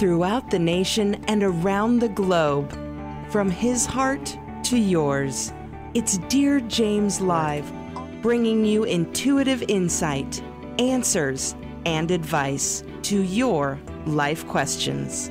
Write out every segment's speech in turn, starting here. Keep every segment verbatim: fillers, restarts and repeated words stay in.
throughout the nation and around the globe. From his heart to yours, it's Dear James Live, bringing you intuitive insight, answers, and advice to your life questions.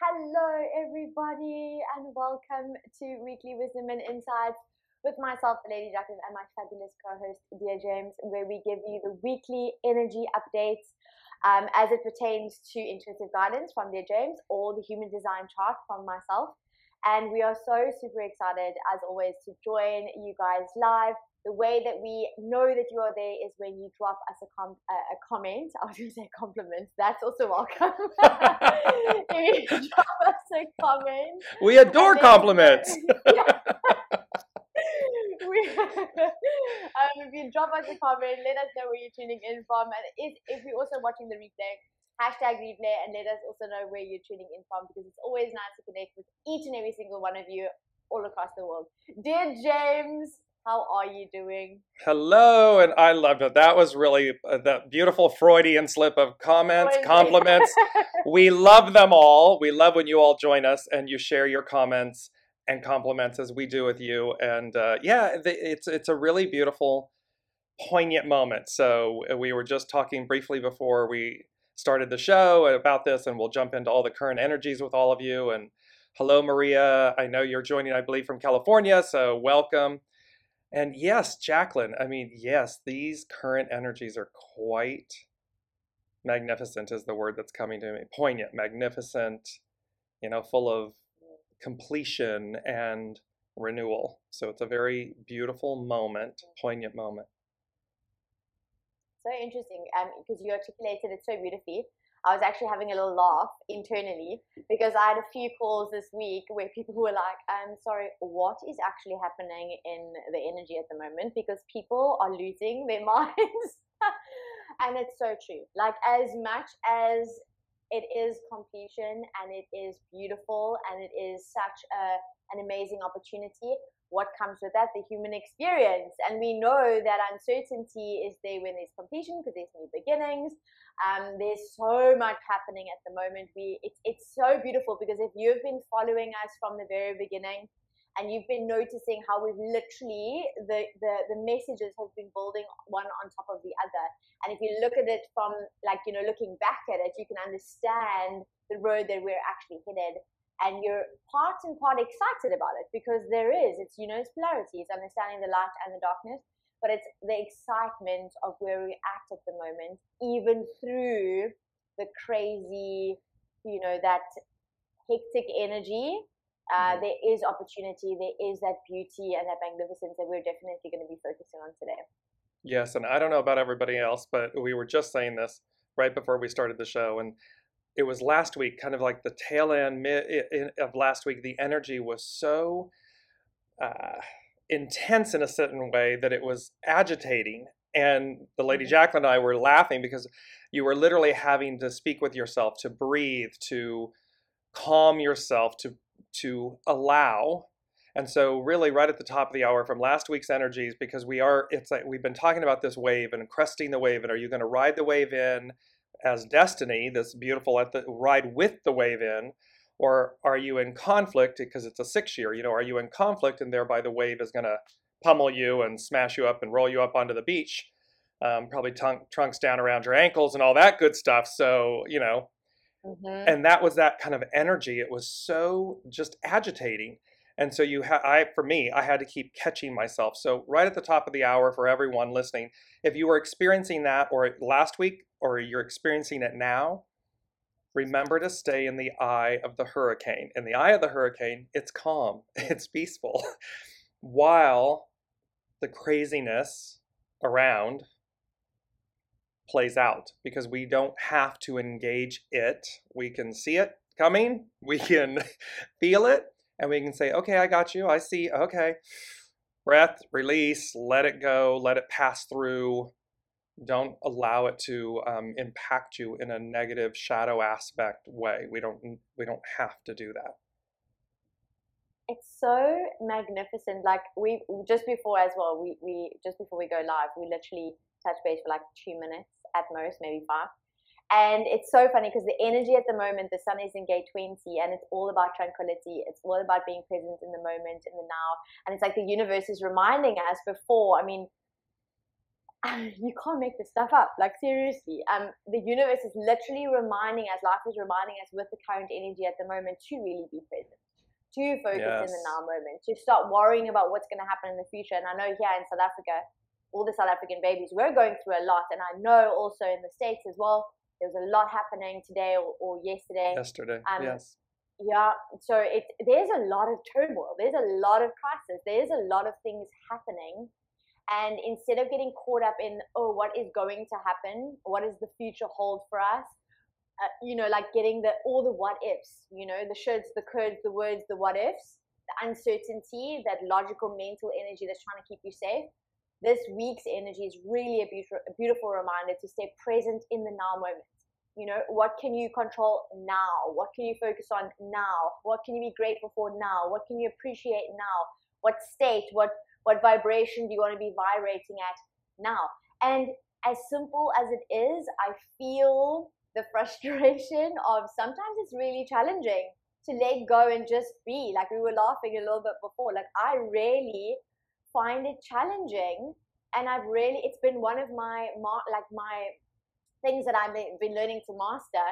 Hello, everybody, and welcome to Weekly Wisdom and Insights with myself, Lady Jacqueline, and my fabulous co-host, Dear James, where we give you the weekly energy updates um, as it pertains to intuitive guidance from Dear James or the Human Design chart from myself. And we are so super excited, as always, to join you guys live. The way that we know that you are there is when you drop us a, com a, a comment. I was going to say compliments. That's also welcome. You drop us a comment. We adore compliments. um, if you drop us a comment, let us know where you're tuning in from, and if, if you're also watching the replay, hashtag replay, and let us also know where you're tuning in from, because it's always nice to connect with each and every single one of you all across the world. Dear James, how are you doing? Hello, and I loved it. That was really the beautiful Freudian slip of comments, Freudian. Compliments. We love them all. We love when you all join us and you share your comments and compliments as we do with you, and uh, yeah, it's it's a really beautiful, poignant moment. So we were just talking briefly before we started the show about this, and we'll jump into all the current energies with all of you. And hello, Maria. I know you're joining, I believe, from California, so welcome. And yes, Jacqueline, I mean, yes, these current energies are quite magnificent is the word that's coming to me. Poignant, magnificent, you know, full of completion and renewal. So it's a very beautiful moment, poignant moment. So interesting, um, because you articulated it so beautifully. I was actually having a little laugh internally because I had a few calls this week where people were like, I'm sorry, what is actually happening in the energy at the moment? Because people are losing their minds. And it's so true. Like, as much as it is completion and it is beautiful and it is such a, an amazing opportunity, what comes with that? The human experience. And we know that uncertainty is there when there's completion, because there's new beginnings. Um, there's so much happening at the moment. We it's, it's so beautiful, because if you've been following us from the very beginning and you've been noticing how we've literally, the, the, the messages have been building one on top of the other. And if you look at it from, like, you know, looking back at it, you can understand the road that we're actually headed. And you're part and part excited about it, because there is, it's, you know, it's polarity, it's understanding the light and the darkness, but it's the excitement of where we're at at the moment, even through the crazy, you know, that hectic energy. Uh, there is opportunity, there is that beauty and that magnificence that we're definitely going to be focusing on today. Yes, and I don't know about everybody else, but we were just saying this right before we started the show, and it was last week, kind of like the tail end of last week, the energy was so uh, intense in a certain way that it was agitating. And the Lady Jacqueline and I were laughing, because you were literally having to speak with yourself, to breathe, to calm yourself, to to allow. And so really right at the top of the hour from last week's energies, because we are, it's like we've been talking about this wave and cresting the wave, and are you going to ride the wave in as destiny, this beautiful at the ride with the wave in, or are you in conflict? Because it's a six year, you know, are you in conflict, and thereby the wave is going to pummel you and smash you up and roll you up onto the beach, um, probably tunk, trunks down around your ankles and all that good stuff. So, you know, mm-hmm. And that was that kind of energy. It was so just agitating. And so you ha I, for me, I had to keep catching myself. So right at the top of the hour for everyone listening, if you were experiencing that or last week, or you're experiencing it now, remember to stay in the eye of the hurricane. In the eye of the hurricane, it's calm, it's peaceful, while the craziness around plays out, because we don't have to engage it. We can see it coming, we can feel it, and we can say, okay, I got you, I see, okay. Breath, release, let it go, let it pass through. Don't allow it to um, impact you in a negative shadow aspect way. We don't, we don't have to do that. It's so magnificent. Like we, just before as well, we, we, just before we go live, we literally touch base for like two minutes at most, maybe five. And it's so funny because the energy at the moment, the sun is in gate twenty and it's all about tranquility. It's all about being present in the moment, in the now. And it's like the universe is reminding us before, I mean, you can't make this stuff up. Like seriously, um, the universe is literally reminding us, life is reminding us with the current energy at the moment to really be present, to focus yes. in the now moment, to start worrying about what's going to happen in the future. And I know here in South Africa, all the South African babies, we're going through a lot. And I know also in the States as well, there's a lot happening today or, or yesterday. Yesterday, um, yes. Yeah, so it, there's a lot of turmoil. There's a lot of crisis. There's a lot of things happening. And instead of getting caught up in, oh, what is going to happen? What does the future hold for us? Uh, you know, like getting the all the what ifs, you know, the shoulds, the coulds, the words, the what ifs, the uncertainty, that logical mental energy that's trying to keep you safe. This week's energy is really a beautiful, a beautiful reminder to stay present in the now moment. You know, what can you control now? What can you focus on now? What can you be grateful for now? What can you appreciate now? What state, what what vibration do you want to be vibrating at now? And as simple as it is, I feel the frustration of sometimes it's really challenging to let go and just be. Like we were laughing a little bit before. Like I really find it challenging, and I've really, it's been one of my like my things that I've been learning to master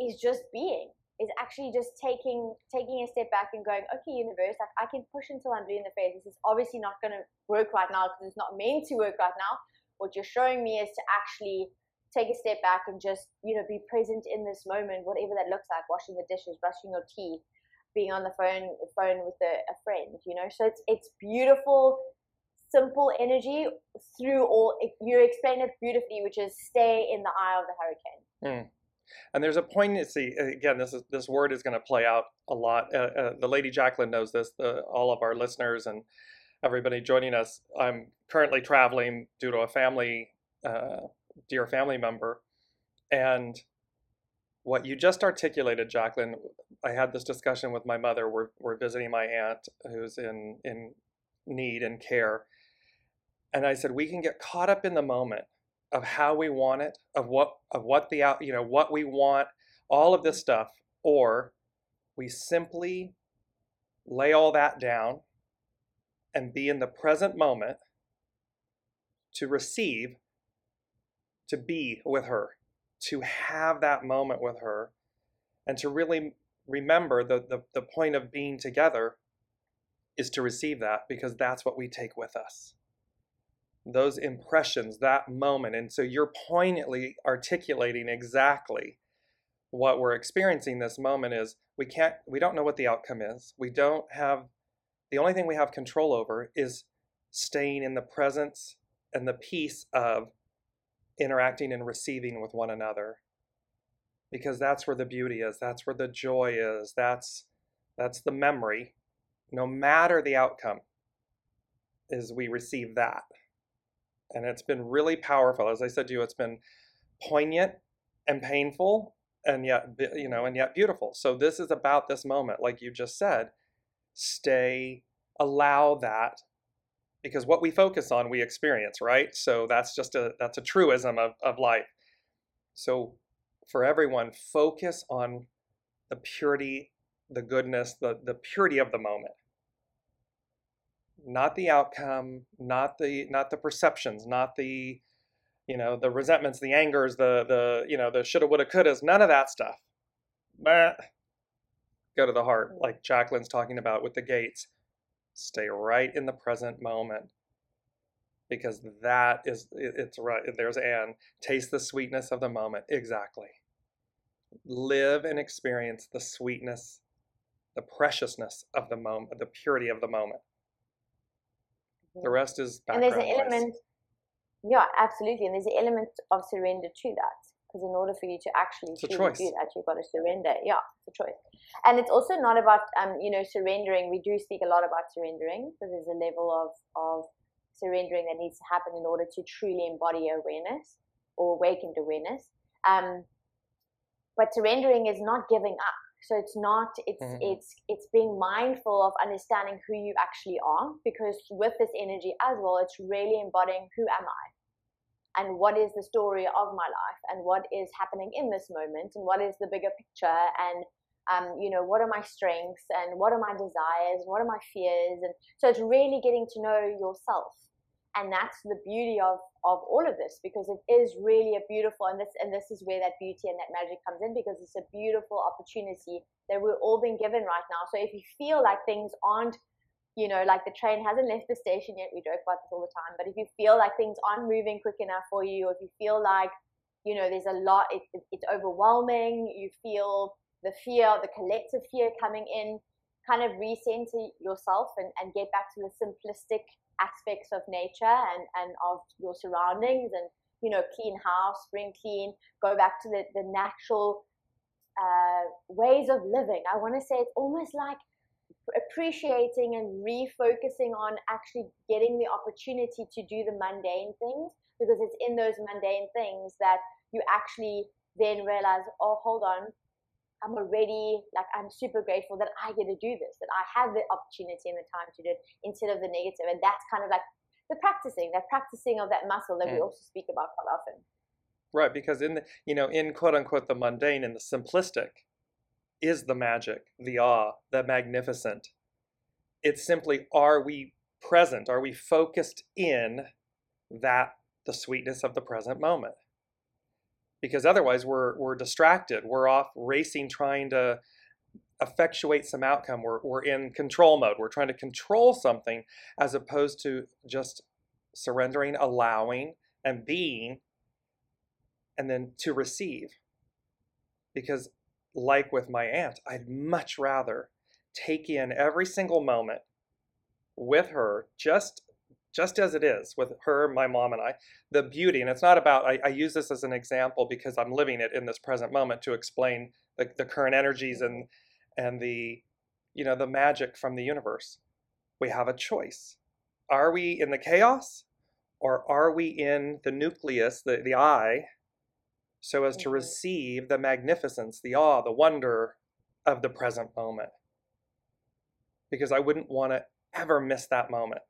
is just being, is actually just taking taking a step back and going, okay universe, like I can push until I'm blue in the face. This is obviously not going to work right now because it's not meant to work right now. What you're showing me is to actually take a step back and just, you know, be present in this moment, whatever that looks like, washing the dishes, brushing your teeth, being on the phone phone with a, a friend, you know. So it's it's beautiful, simple energy through all. You explain it beautifully, which is stay in the eye of the hurricane. Mm. And there's a poignancy. Again, this is this word is going to play out a lot. Uh, uh, the Lady Jacqueline knows this. The, all of our listeners and everybody joining us. I'm currently traveling due to a family, uh, dear family member, and what you just articulated, Jacqueline. I had this discussion with my mother. We're, we're visiting my aunt who's in, in need and care. And I said, we can get caught up in the moment of how we want it, of what, of what the out, you know, what we want, all of this stuff, or we simply lay all that down and be in the present moment to receive, to be with her, to have that moment with her, and to really remember the, the, the point of being together is to receive that, because that's what we take with us. Those impressions, that moment. And so you're poignantly articulating exactly what we're experiencing this moment is. We can't, we don't know what the outcome is. We don't have, the only thing we have control over is staying in the presence and the peace of interacting and receiving with one another. Because that's where the beauty is, that's where the joy is, that's that's the memory. No matter the outcome, is we receive that. And it's been really powerful. As I said to you, it's been poignant and painful, and yet, you know, and yet beautiful. So this is about this moment, like you just said, stay, allow that, because what we focus on, we experience, right? So that's just a, that's a truism of, of life. So for everyone, focus on the purity, the goodness, the, the purity of the moment. Not the outcome, not the not the perceptions, not the, you know, the resentments, the angers, the the you know, the shoulda, woulda, couldas, none of that stuff. But go to the heart, like Jacqueline's talking about with the gates. Stay right in the present moment. Because that is, it's right, there's Anne. Taste the sweetness of the moment, exactly. Live and experience the sweetness, the preciousness of the moment, the purity of the moment. The rest is background. And there's an noise. Element, yeah, absolutely. And there's an element of surrender to that. Because in order for you to actually do that, you've got to surrender. Yeah, it's a choice. And it's also not about, um, you know, surrendering. We do speak a lot about surrendering, because there's a level of, of, surrendering that needs to happen in order to truly embody awareness or awakened awareness. Um, but surrendering is not giving up. So it's not, it's mm-hmm. it's it's being mindful of understanding who you actually are, because with this energy as well, it's really embodying who am I? and what is the story of my life, and what is happening in this moment, and what is the bigger picture, and um, you know, what are my strengths, and what are my desires, and what are my fears. And so it's really getting to know yourself, and that's the beauty of of all of this, because it is really a beautiful, and this and this is where that beauty and that magic comes in, because it's a beautiful opportunity that we're all being given right now. So if you feel like things aren't, you know, like the train hasn't left the station yet, we joke about this all the time, but if you feel like things aren't moving quick enough for you, or if you feel like, you know, there's a lot, it, it, it's overwhelming, you feel the fear, the collective fear coming in, kind of recenter yourself and, and get back to the simplistic aspects of nature and, and of your surroundings, and, you know, clean house, spring clean, go back to the, the natural uh, ways of living. I want to say it's almost like appreciating and refocusing on actually getting the opportunity to do the mundane things, because it's in those mundane things that you actually then realize, oh, hold on, I'm already, like, I'm super grateful that I get to do this, that I have the opportunity and the time to do it, instead of the negative. And that's kind of like the practicing, that practicing of that muscle that mm. we also speak about quite often. Right, because in the, you know, in quote unquote the mundane and the simplistic is the magic, the awe, the magnificent. It's simply, are we present? Are we focused in that, the sweetness of the present moment? Because otherwise we're, we're distracted. We're off racing, trying to effectuate some outcome. We're, we're in control mode. We're trying to control something, as opposed to just surrendering, allowing, and being, and then to receive. Because like with my aunt, I'd much rather take in every single moment with her, just just as it is, with her, my mom, and I, the beauty. And it's not about, I, I use this as an example because I'm living it in this present moment to explain the, the current energies and and the, you know, the magic from the universe. We have a choice. Are we in the chaos, or are we in the nucleus, the, the I, so as to receive the magnificence, the awe, the wonder of the present moment? Because I wouldn't want to ever miss that moment.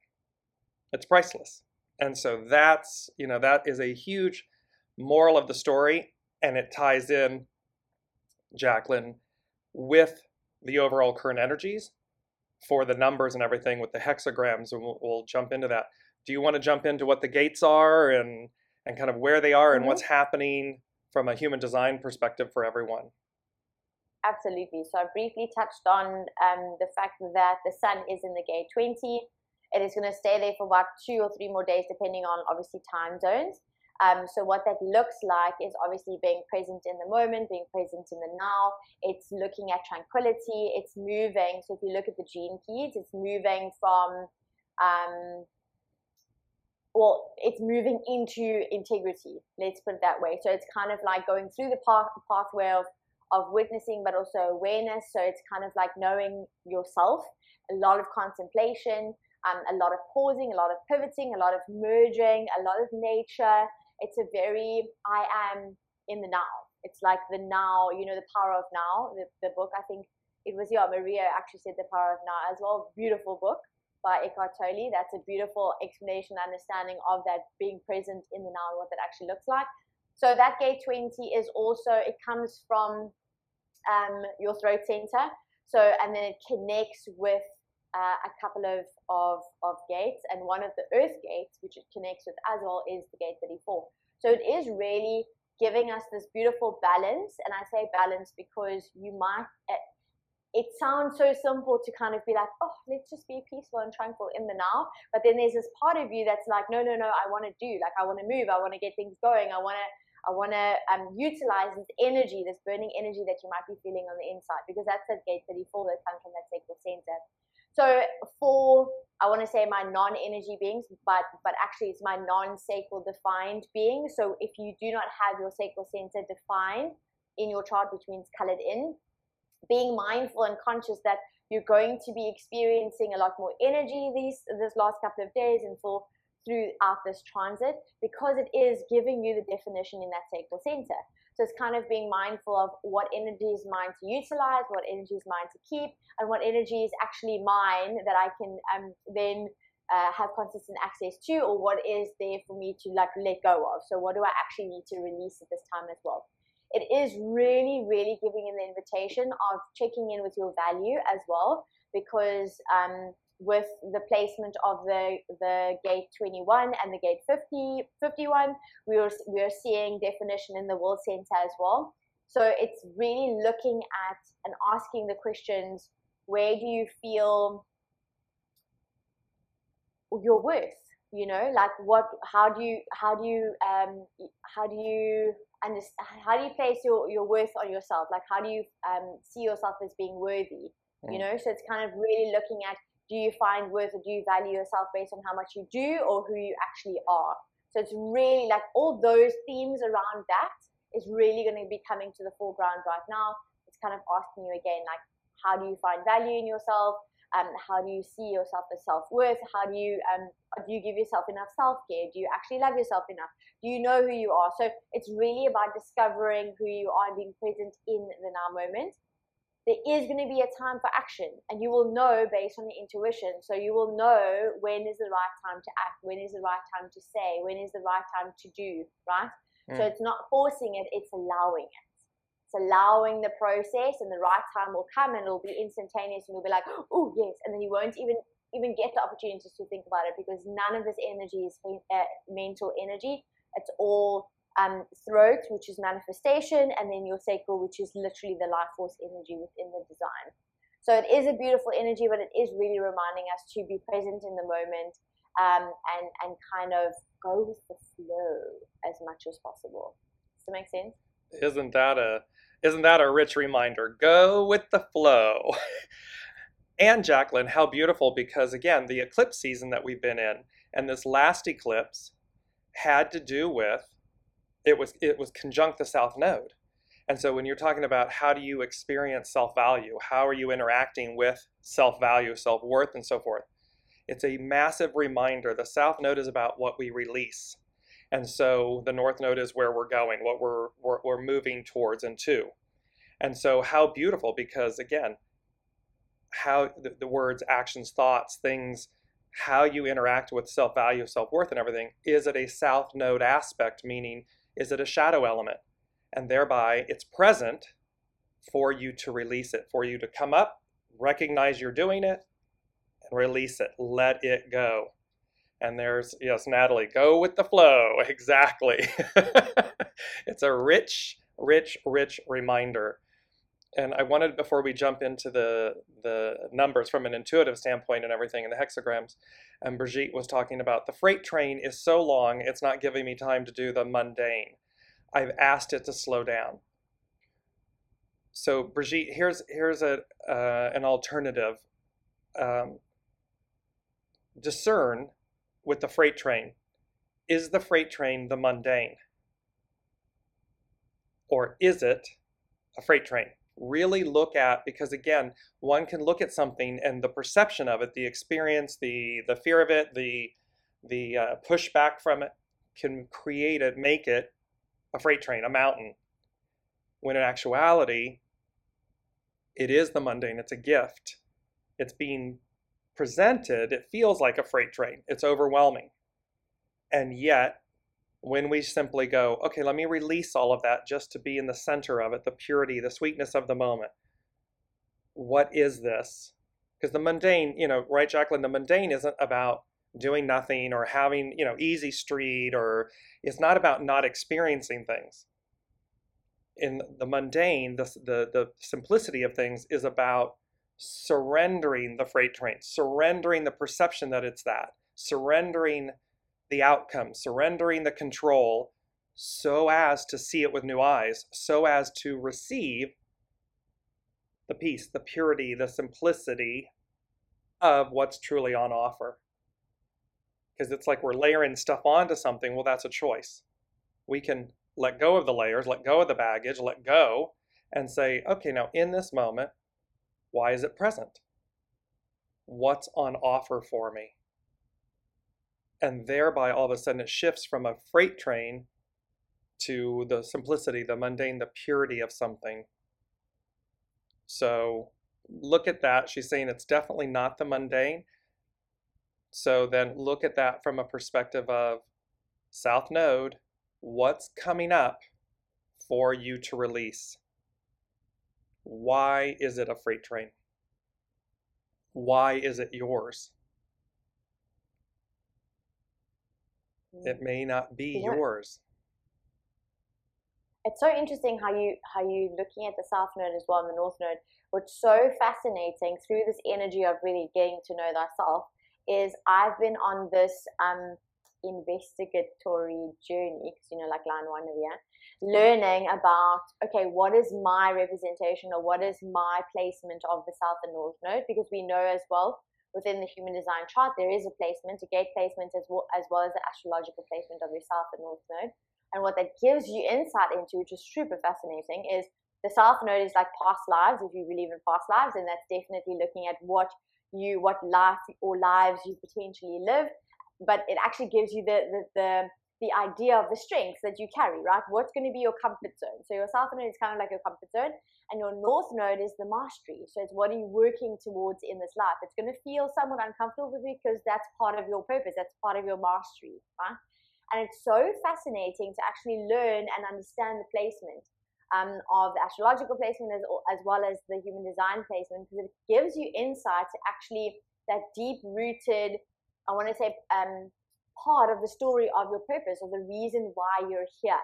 It's priceless. And so that's, you know, that is a huge moral of the story, and it ties in, Jacqueline, with the overall current energies for the numbers and everything with the hexagrams, and we'll, we'll jump into that. Do you want to jump into what the gates are and, and kind of where they are and mm-hmm. what's happening from a human design perspective for everyone? Absolutely. So I briefly touched on um, the fact that the sun is in the gate twenty. It is going to stay there for about two or three more days, depending on obviously time zones. Um, so what that looks like is obviously being present in the moment, being present in the now. It's looking at tranquility. It's moving. So if you look at the gene keys, it's moving from, um, well, it's moving into integrity, let's put it that way. So it's kind of like going through the path, pathway of, of witnessing, but also awareness. So it's kind of like knowing yourself, a lot of contemplation, um, a lot of pausing, a lot of pivoting, a lot of merging, a lot of nature. It's a very, I am in the now. It's like the now, you know, the power of now, the, the book, I think it was, yeah, Maria actually said The Power of Now as well. Beautiful book by Eckhart Tolle. That's a beautiful explanation, understanding of that being present in the now, what that actually looks like. So that gate twenty is also, it comes from um, your throat center. So, and then it connects with uh, a couple of, of, of gates, and one of the earth gates, which it connects with as well, is the gate thirty-four. So it is really giving us this beautiful balance. And I say balance because you might, uh, it sounds so simple to kind of be like, oh, let's just be peaceful and tranquil in the now. But then there's this part of you that's like, no, no, no, I want to do, like, I want to move, I want to get things going, I want to, I want to um, utilize this energy, this burning energy that you might be feeling on the inside, because that's at gate thirty-four that comes from that sacral center. So for, I want to say my non-energy beings, but but actually it's my non-sacral defined being. So if you do not have your sacral center defined in your chart, which means colored in, being mindful and conscious that you're going to be experiencing a lot more energy these this last couple of days and for throughout this transit, because it is giving you the definition in that sacral center. So it's kind of being mindful of what energy is mine to utilize, what energy is mine to keep, and what energy is actually mine that I can um, then uh, have consistent access to, or what is there for me to like let go of. So what do I actually need to release at this time as well? It is really, really giving in the invitation of checking in with your value as well, because um, with the placement of the the gate twenty-one and the gate fifty, fifty-one, we are we are seeing definition in the world center as well. So it's really looking at and asking the questions: where do you feel your worth? You know, like what? How do you? How do you? Um, how do you? And how do you place your, your worth on yourself? Like, how do you um, see yourself as being worthy? Yeah. You know, so it's kind of really looking at, do you find worth or do you value yourself based on how much you do or who you actually are? So it's really like all those themes around that is really going to be coming to the foreground right now. It's kind of asking you again, like, how do you find value in yourself? Um, how do you see yourself as self-worth? How do you um, do you give yourself enough self-care? Do you actually love yourself enough? Do you know who you are? So it's really about discovering who you are and being present in the now moment. There is going to be a time for action, and you will know based on the intuition. So you will know when is the right time to act, when is the right time to say, when is the right time to do, right? Mm. So it's not forcing it, it's allowing it. Allowing the process, and the right time will come, and it'll be instantaneous, and you'll be like, oh yes, and then you won't even even get the opportunities to think about it, because none of this energy is uh, mental energy. It's all um throat, which is manifestation, and then your sacral, which is literally the life force energy within the design. So it is a beautiful energy, but it is really reminding us to be present in the moment, um and and kind of go with the flow as much as possible. Does that make sense? Isn't that a Isn't that a rich reminder? Go with the flow. And Jacqueline, how beautiful, because again, the eclipse season that we've been in, and this last eclipse had to do with, it was, it was conjunct the South Node. And so when you're talking about how do you experience self-value, how are you interacting with self-value, self-worth, and so forth, it's a massive reminder. The South Node is about what we release. And so the North Node is where we're going, what we're, we're, we're moving towards and to. And so how beautiful, because again, how the, the words, actions, thoughts, things, how you interact with self-value, self-worth, and everything, is it a South Node aspect, meaning is it a shadow element? And thereby it's present for you to release it, for you to come up, recognize you're doing it, and release it, let it go. And there's, yes, Natalie, go with the flow. Exactly. It's a rich, rich, rich reminder. And I wanted, before we jump into the, the numbers from an intuitive standpoint and everything in the hexagrams, and Brigitte was talking about the freight train is so long, it's not giving me time to do the mundane. I've asked it to slow down. So Brigitte, here's, here's a, uh, an alternative. Um, discern. With the freight train, is the freight train the mundane? Or is it a freight train? Really look at, because again, one can look at something and the perception of it, the experience, the the fear of it, the the uh, pushback from it can create it, make it a freight train, a mountain. When in actuality, it is the mundane, it's a gift. It's being presented, it feels like a freight train. It's overwhelming. And yet, when we simply go, okay, let me release all of that just to be in the center of it, the purity, the sweetness of the moment. What is this? Because the mundane, you know, right, Jacqueline, the mundane isn't about doing nothing or having, you know, easy street, or it's not about not experiencing things. In the mundane, the, the, the simplicity of things is about surrendering the freight train, surrendering the perception that it's that, surrendering the outcome, surrendering the control, so as to see it with new eyes, so as to receive the peace, the purity, the simplicity of what's truly on offer. Because it's like we're layering stuff onto something. Well, that's a choice. We can let go of the layers, let go of the baggage, let go, and say, okay, now in this moment, why is it present? What's on offer for me? And thereby, all of a sudden, it shifts from a freight train to the simplicity, the mundane, the purity of something. So look at that. She's saying it's definitely not the mundane. So then look at that from a perspective of South Node, what's coming up for you to release? Why is it a freight train? Why is it yours? It may not be yeah. yours. It's so interesting how you how you looking at the South Node as well and the North Node. What's so fascinating through this energy of really getting to know thyself is I've been on this um, investigatory journey, because you know, like line one of here, learning about okay, what is my representation or what is my placement of the South and North Node? Because we know as well within the human design chart there is a placement, a gate placement as well as well as the astrological placement of your South and North Node. And what that gives you insight into, which is super fascinating, is the South Node is like past lives, if you believe in past lives, and that's definitely looking at what you, what life or lives you potentially lived. But it actually gives you the the the, the idea of the strengths that you carry, right? What's going to be your comfort zone? So your South Node is kind of like your comfort zone, and your North Node is the mastery. So it's what are you working towards in this life? It's going to feel somewhat uncomfortable because that's part of your purpose, that's part of your mastery, right? And it's so fascinating to actually learn and understand the placement um, of the astrological placement as, as well as the human design placement, because it gives you insight to actually that deep-rooted, I want to say, um, part of the story of your purpose or the reason why you're here.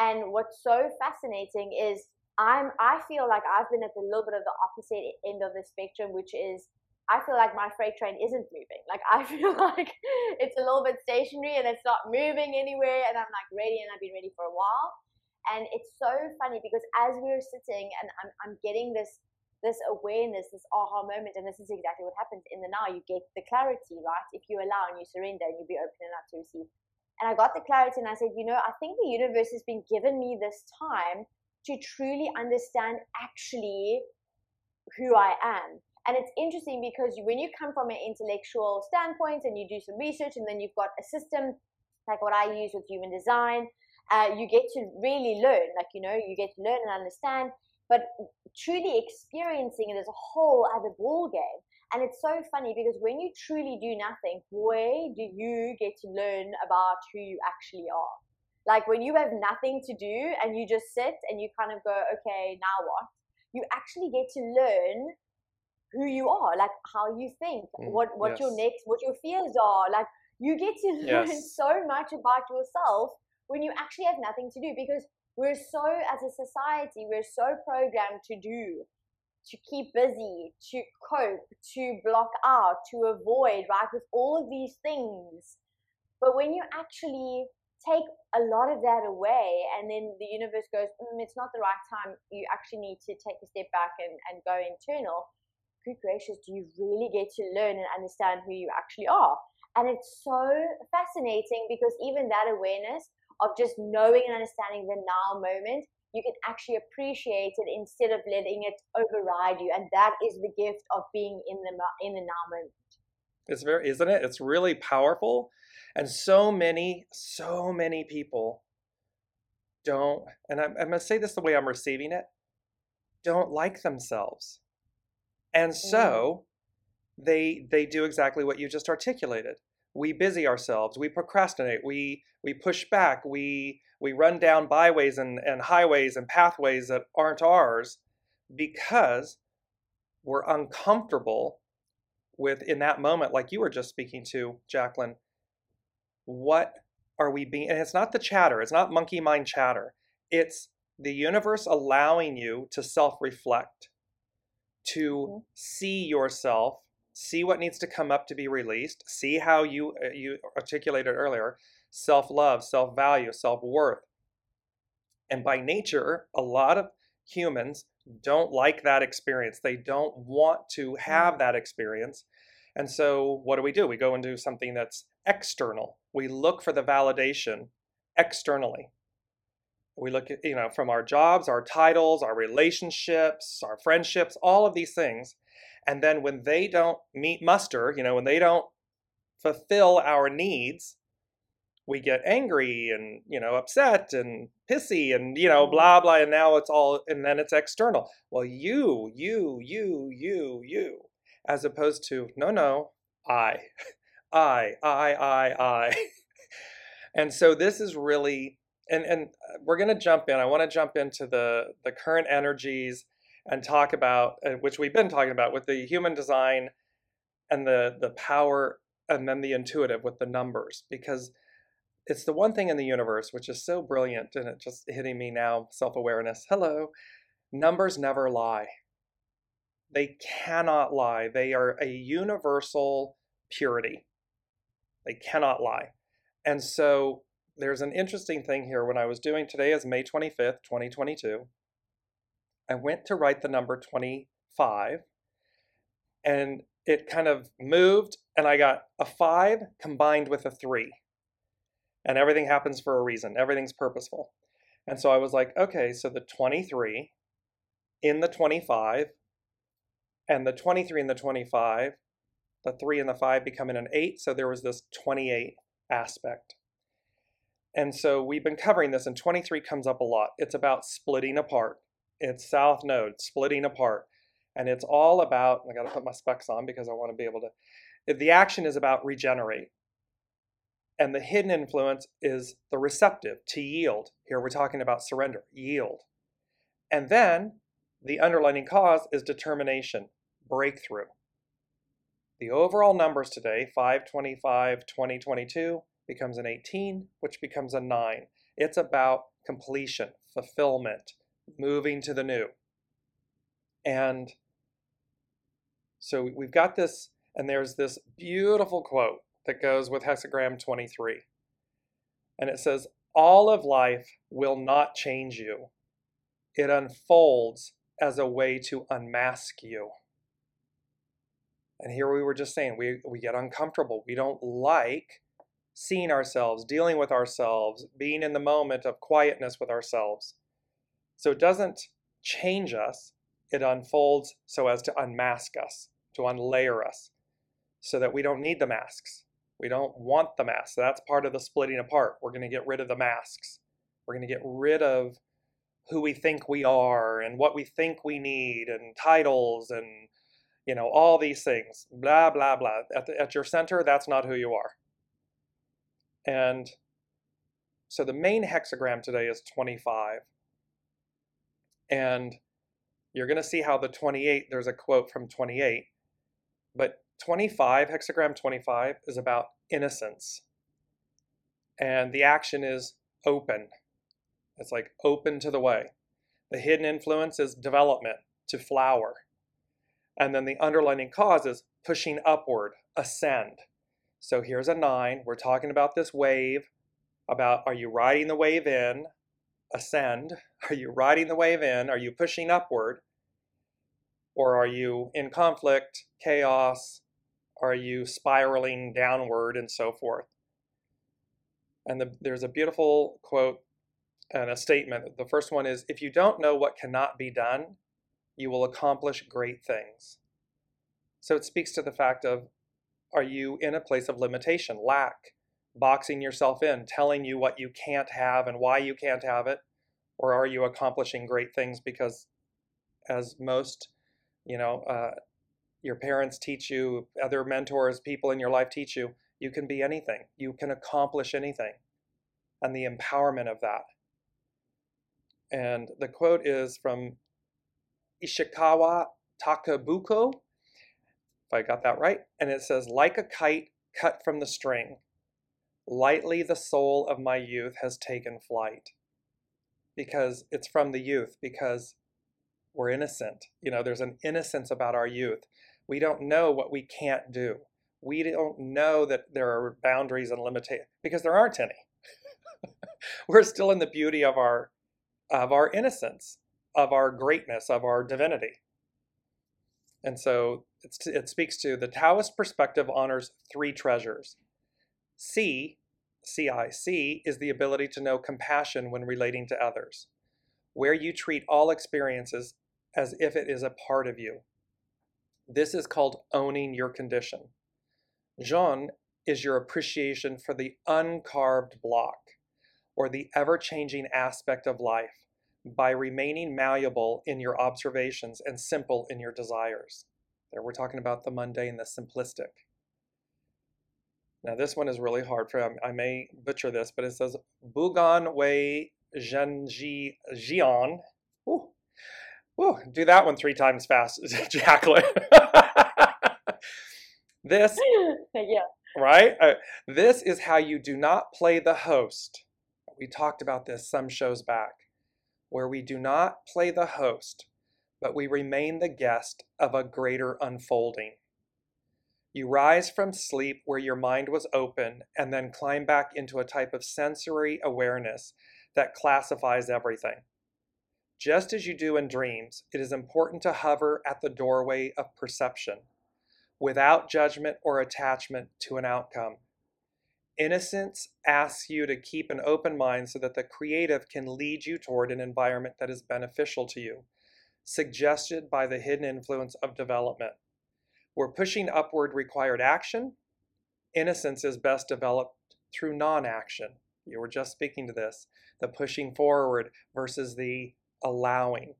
And what's so fascinating is I'm I feel like I've been at a little bit of the opposite end of the spectrum, which is I feel like my freight train isn't moving. Like I feel like it's a little bit stationary and it's not moving anywhere, and I'm like ready, and I've been ready for a while. And it's so funny because as we were sitting and I'm, I'm getting this this awareness, this aha moment, and this is exactly what happens in the now. You get the clarity, right? If you allow and you surrender and you be open enough to receive. And I got the clarity and I said, you know, I think the universe has been giving me this time to truly understand actually who I am. And it's interesting because when you come from an intellectual standpoint and you do some research and then you've got a system like what I use with human design, uh, you get to really learn, like, you know, you get to learn and understand, but truly experiencing it is a whole other ball game. And it's so funny because when you truly do nothing, where do you get to learn about who you actually are? Like when you have nothing to do and you just sit and you kind of go, okay, now what? You actually get to learn who you are, like how you think, what what yes. your next, what your fears are. Like you get to learn yes. so much about yourself when you actually have nothing to do, because we're so, as a society, we're so programmed to do, to keep busy, to cope, to block out, to avoid, right, with all of these things. But when you actually take a lot of that away and then the universe goes, mm, it's not the right time, you actually need to take a step back and, and go internal. Good gracious, do you really get to learn and understand who you actually are? And it's so fascinating because even that awareness of just knowing and understanding the now moment, you can actually appreciate it instead of letting it override you. And that is the gift of being in the in the now moment. It's very, isn't it? It's really powerful. And so many, so many people don't, and I'm, I'm going to say this the way I'm receiving it, don't like themselves. And so they they do exactly what you just articulated. We busy ourselves, we procrastinate, we we push back, we we run down byways and, and highways and pathways that aren't ours because we're uncomfortable with, in that moment, like you were just speaking to, Jacqueline, what are we being, and it's not the chatter, it's not monkey mind chatter, it's the universe allowing you to self-reflect, to see yourself, see what needs to come up to be released, see how you you articulated earlier, self-love, self-value, self-worth. And by nature, a lot of humans don't like that experience. They don't want to have that experience. And so what do we do? We go and do something that's external. We look for the validation externally. We look at, you know, from our jobs, our titles, our relationships, our friendships, all of these things. And then when they don't meet muster, you know, when they don't fulfill our needs, we get angry and, you know, upset and pissy and, you know, blah, blah. And now it's all, and then it's external. Well, you, you, you, you, you, as opposed to, no, no, I, I, I, I, I. And so this is really, and, and we're going to jump in. I want to jump into the, the current energies and talk about, uh, which we've been talking about with the human design and the, the power, and then the intuitive with the numbers, because it's the one thing in the universe which is so brilliant, and it just hitting me now, self-awareness, hello, numbers never lie. They cannot lie. They are a universal purity. They cannot lie. And so there's an interesting thing here. When I was doing, today is May twenty-fifth, twenty twenty-two. I went to write the number twenty-five, and it kind of moved, and I got a five combined with a three. And everything happens for a reason. Everything's purposeful. And so I was like, okay, so the twenty-three in the twenty-five, and the twenty-three and the twenty-five, the three and the five becoming an eight. So there was this twenty-eight aspect. And so we've been covering this, and twenty-three comes up a lot. It's about splitting apart. It's South Node, splitting apart. And it's all about, I got to put my specs on because I want to be able to, the action is about regenerate. And the hidden influence is the receptive, to yield. Here we're talking about surrender, yield. And then the underlying cause is determination, breakthrough. The overall numbers today, five twenty-five twenty twenty-two, becomes an eighteen, which becomes a nine. It's about completion, fulfillment, moving to the new. And so we've got this, and there's this beautiful quote that goes with Hexagram twenty-three. And it says, all of life will not change you. It unfolds as a way to unmask you. And here we were just saying, we, we get uncomfortable. We don't like seeing ourselves, dealing with ourselves, being in the moment of quietness with ourselves. So it doesn't change us. It unfolds so as to unmask us, to unlayer us, so that we don't need the masks. We don't want the masks. That's part of the splitting apart. We're going to get rid of the masks. We're going to get rid of who we think we are and what we think we need and titles and, you know, all these things, blah, blah, blah. At, the, at your center, that's not who you are. And so the main hexagram today is twenty-five. And you're going to see how the twenty-eight, there's a quote from twenty-eight, but twenty-five, hexagram twenty-five, is about innocence. And the action is open. It's like open to the way. The hidden influence is development, to flower. And then the underlying cause is pushing upward, ascend. So here's a nine. We're talking about this wave, about are you riding the wave in? Ascend. Are you riding the wave in? Are you pushing upward? Or are you in conflict, chaos? Are you spiraling downward and so forth? And the, there's a beautiful quote and a statement. The first one is, if you don't know what cannot be done, you will accomplish great things. So it speaks to the fact of, are you in a place of limitation, lack, boxing yourself in, telling you what you can't have and why you can't have it? Or are you accomplishing great things? Because as most, you know, uh, your parents teach you, other mentors, people in your life teach you, you can be anything. You can accomplish anything. And the empowerment of that. And the quote is from Ishikawa Takabuko, if I got that right. And it says, like a kite cut from the string, lightly the soul of my youth has taken flight. Because it's from the youth, because we're innocent. You know, there's an innocence about our youth. We don't know what we can't do. We don't know that there are boundaries and limitations, because there aren't any. We're still in the beauty of our of our innocence, of our greatness, of our divinity. And so it's, it speaks to the Taoist perspective honors three treasures. C, C I C, is the ability to know compassion when relating to others, where you treat all experiences as if it is a part of you. This is called owning your condition. Jean is your appreciation for the uncarved block, or the ever-changing aspect of life, by remaining malleable in your observations and simple in your desires. There we're talking about the mundane, the simplistic. Now this one is really hard for me. I may butcher this, but it says Bugan Wei Zhenji Jian. Ooh. Ooh, do that one three times fast, Jacqueline. This, yeah. Right? Uh, this is how you do not play the host. We talked about this some shows back, where we do not play the host, but we remain the guest of a greater unfolding. You rise from sleep where your mind was open and then climb back into a type of sensory awareness that classifies everything. Just as you do in dreams, it is important to hover at the doorway of perception, without judgment or attachment to an outcome. Innocence asks you to keep an open mind so that the creative can lead you toward an environment that is beneficial to you, suggested by the hidden influence of development. Where pushing upward required action, innocence is best developed through non-action. You were just speaking to this, the pushing forward versus the allowing.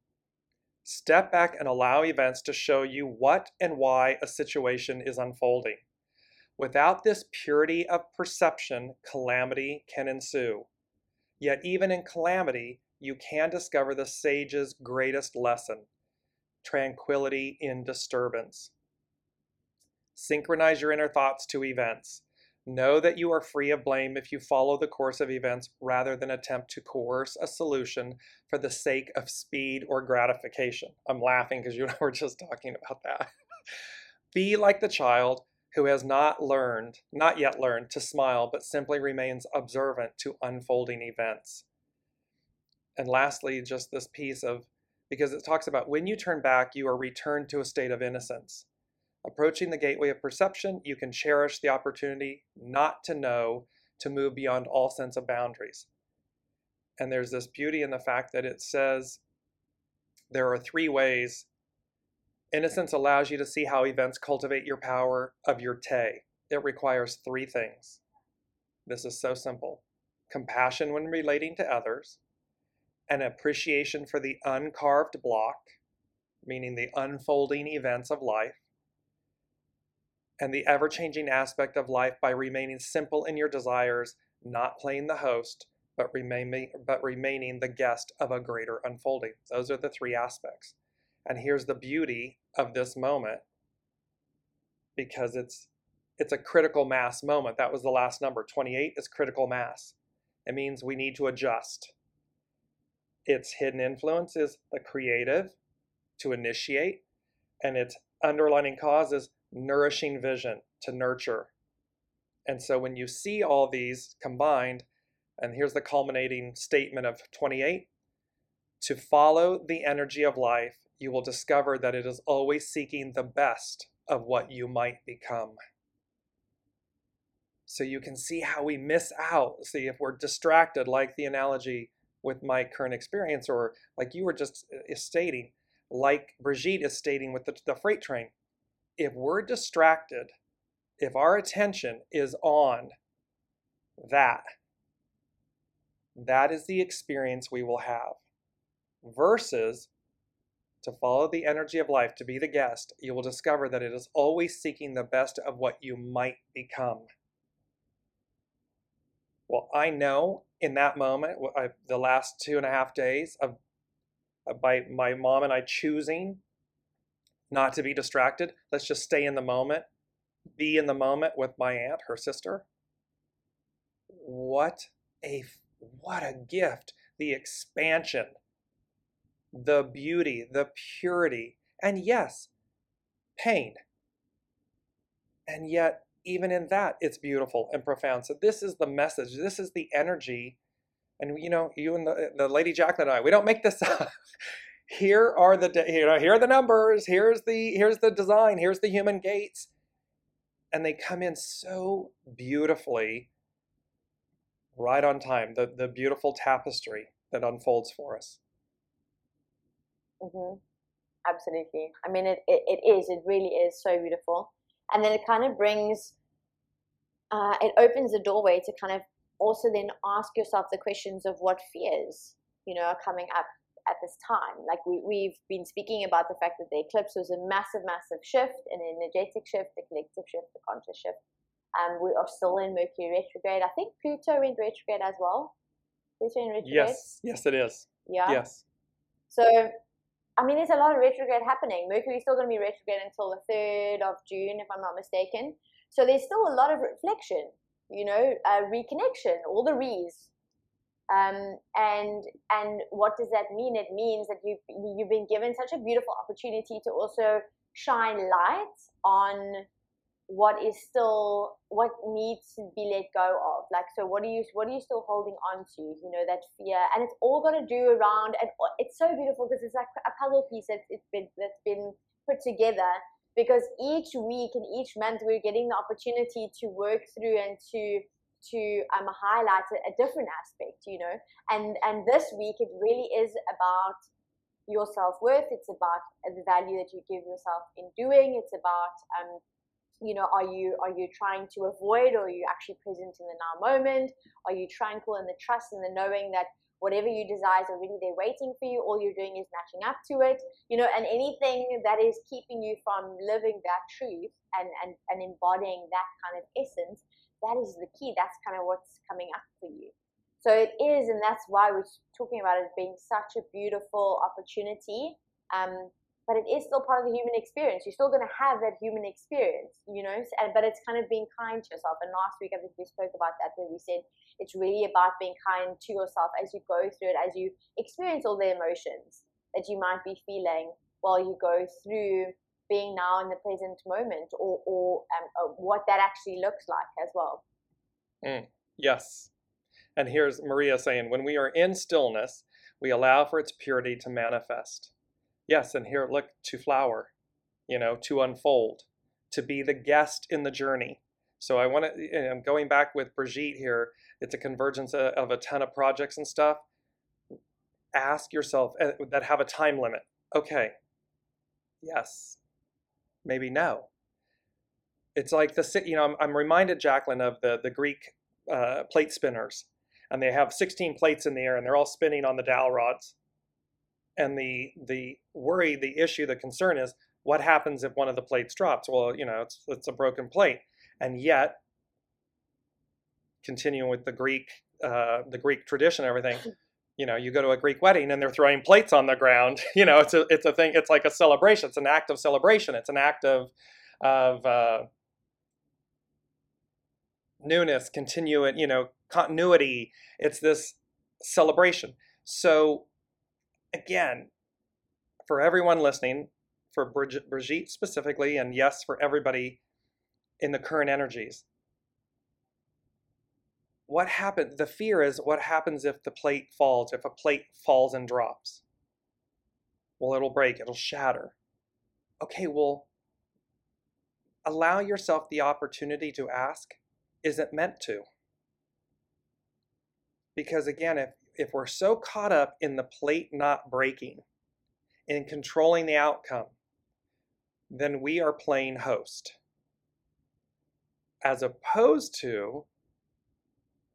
Step back and allow events to show you what and why a situation is unfolding. Without this purity of perception, calamity can ensue. Yet even in calamity, you can discover the sage's greatest lesson, tranquility in disturbance. Synchronize your inner thoughts to events. Know that you are free of blame if you follow the course of events rather than attempt to coerce a solution for the sake of speed or gratification. I'm laughing because you and I were just talking about that. Be like the child who has not learned, not yet learned, to smile, but simply remains observant to unfolding events. And lastly, just this piece of, because it talks about when you turn back, you are returned to a state of innocence. Approaching the gateway of perception, you can cherish the opportunity not to know, to move beyond all sense of boundaries. And there's this beauty in the fact that it says there are three ways. Innocence allows you to see how events cultivate your power of your te. It requires three things. This is so simple. Compassion when relating to others, an appreciation for the uncarved block, meaning the unfolding events of life, and the ever-changing aspect of life by remaining simple in your desires, not playing the host, but remaining, but remaining the guest of a greater unfolding. Those are the three aspects. And here's the beauty of this moment, because it's, it's a critical mass moment. That was the last number. twenty-eight is critical mass. It means we need to adjust. Its hidden influence is the creative, to initiate, and its underlining cause is nourishing vision, to nurture. And so when you see all these combined, and here's the culminating statement of twenty-eight, to follow the energy of life, you will discover that it is always seeking the best of what you might become. So you can see how we miss out. See, if we're distracted, like the analogy with my current experience, or like you were just stating, like Brigitte is stating with the, the freight train, if we're distracted, if our attention is on that, that is the experience we will have. Versus to follow the energy of life, to be the guest, you will discover that it is always seeking the best of what you might become. Well, I know in that moment, I, the last two and a half days of, of by my mom and I choosing not to be distracted. Let's just stay in the moment, be in the moment with my aunt, her sister. What a, what a gift, the expansion, the beauty, the purity, and yes, pain. And yet, even in that, it's beautiful and profound. So this is the message. This is the energy. And you know, you and the, the Lady Jacqueline and I, we don't make this up. Here are the, you know, here are the numbers, here's the, here's the design, here's the human gates. And they come in so beautifully, right on time, the, the beautiful tapestry that unfolds for us. Mm-hmm. Absolutely. I mean, it, it, it is, it really is so beautiful. And then it kind of brings, uh, it opens the doorway to kind of also then ask yourself the questions of what fears, you know, are coming up at this time. Like we, we've been speaking about the fact that the eclipse was a massive, massive shift, an energetic shift, a collective shift, a conscious shift. Um, we are still in Mercury retrograde. I think Pluto went retrograde as well. Pluto in retrograde? Yes, yes it is. Yeah. Yes. So, I mean, there's a lot of retrograde happening. Mercury's still going to be retrograde until the third of June, if I'm not mistaken. So there's still a lot of reflection, you know, uh, reconnection, all the re's. Um, and and what does that mean? It means that you've, you've been given such a beautiful opportunity to also shine light on what is still, what needs to be let go of. Like, so what are you, what are you still holding on to? You know, that fear. And it's all got to do around, and it's so beautiful because it's like a puzzle piece that's, it's been, that's been put together, because each week and each month we're getting the opportunity to work through and to to um, highlight a, a different aspect, you know. And and this week it really is about your self-worth. It's about the value that you give yourself in doing. It's about, um, you know, are you are you trying to avoid, or are you actually present in the now moment? Are you tranquil in the trust and the knowing that whatever you desire is already there waiting for you? All you're doing is matching up to it, you know. And anything that is keeping you from living that truth and, and, and embodying that kind of essence, that is the key. That's kind of what's coming up for you. So it is, and that's why we're talking about it being such a beautiful opportunity. Um, but it is still part of the human experience. You're still going to have that human experience, you know, but it's kind of being kind to yourself. And last week, I think we spoke about that, where we said it's really about being kind to yourself as you go through it, as you experience all the emotions that you might be feeling while you go through being now in the present moment, or, or, um, or what that actually looks like as well. Mm, yes. And here's Maria saying, when we are in stillness, we allow for its purity to manifest. Yes, and here, look, to flower, you know, to unfold, to be the guest in the journey. So I want to, and I'm going back with Brigitte here, it's a convergence of a ton of projects and stuff. Ask yourself, uh, that have a time limit. Okay, yes, maybe no. It's like the, you know, I'm, I'm reminded, Jacqueline, of the, the Greek uh, plate spinners. And they have sixteen plates in the air, and they're all spinning on the dowel rods. And the the worry, the issue, the concern is, what happens if one of the plates drops? Well, you know, it's, it's a broken plate. And yet, continuing with the Greek uh, the Greek tradition and everything, you know, you go to a Greek wedding and they're throwing plates on the ground. You know, it's a, it's a thing. It's like a celebration. It's an act of celebration. It's an act of of uh, newness, continuing, you know, continuity. It's this celebration. So, again, for everyone listening, for Bridget, Brigitte specifically, and yes, for everybody in the current energies, what happened? The fear is, what happens if the plate falls? If a plate falls and drops, well, it'll break, it'll shatter. Okay, well, allow yourself the opportunity to ask, is it meant to? Because again, if if we're so caught up in the plate not breaking, in controlling the outcome, then we are playing host. As opposed to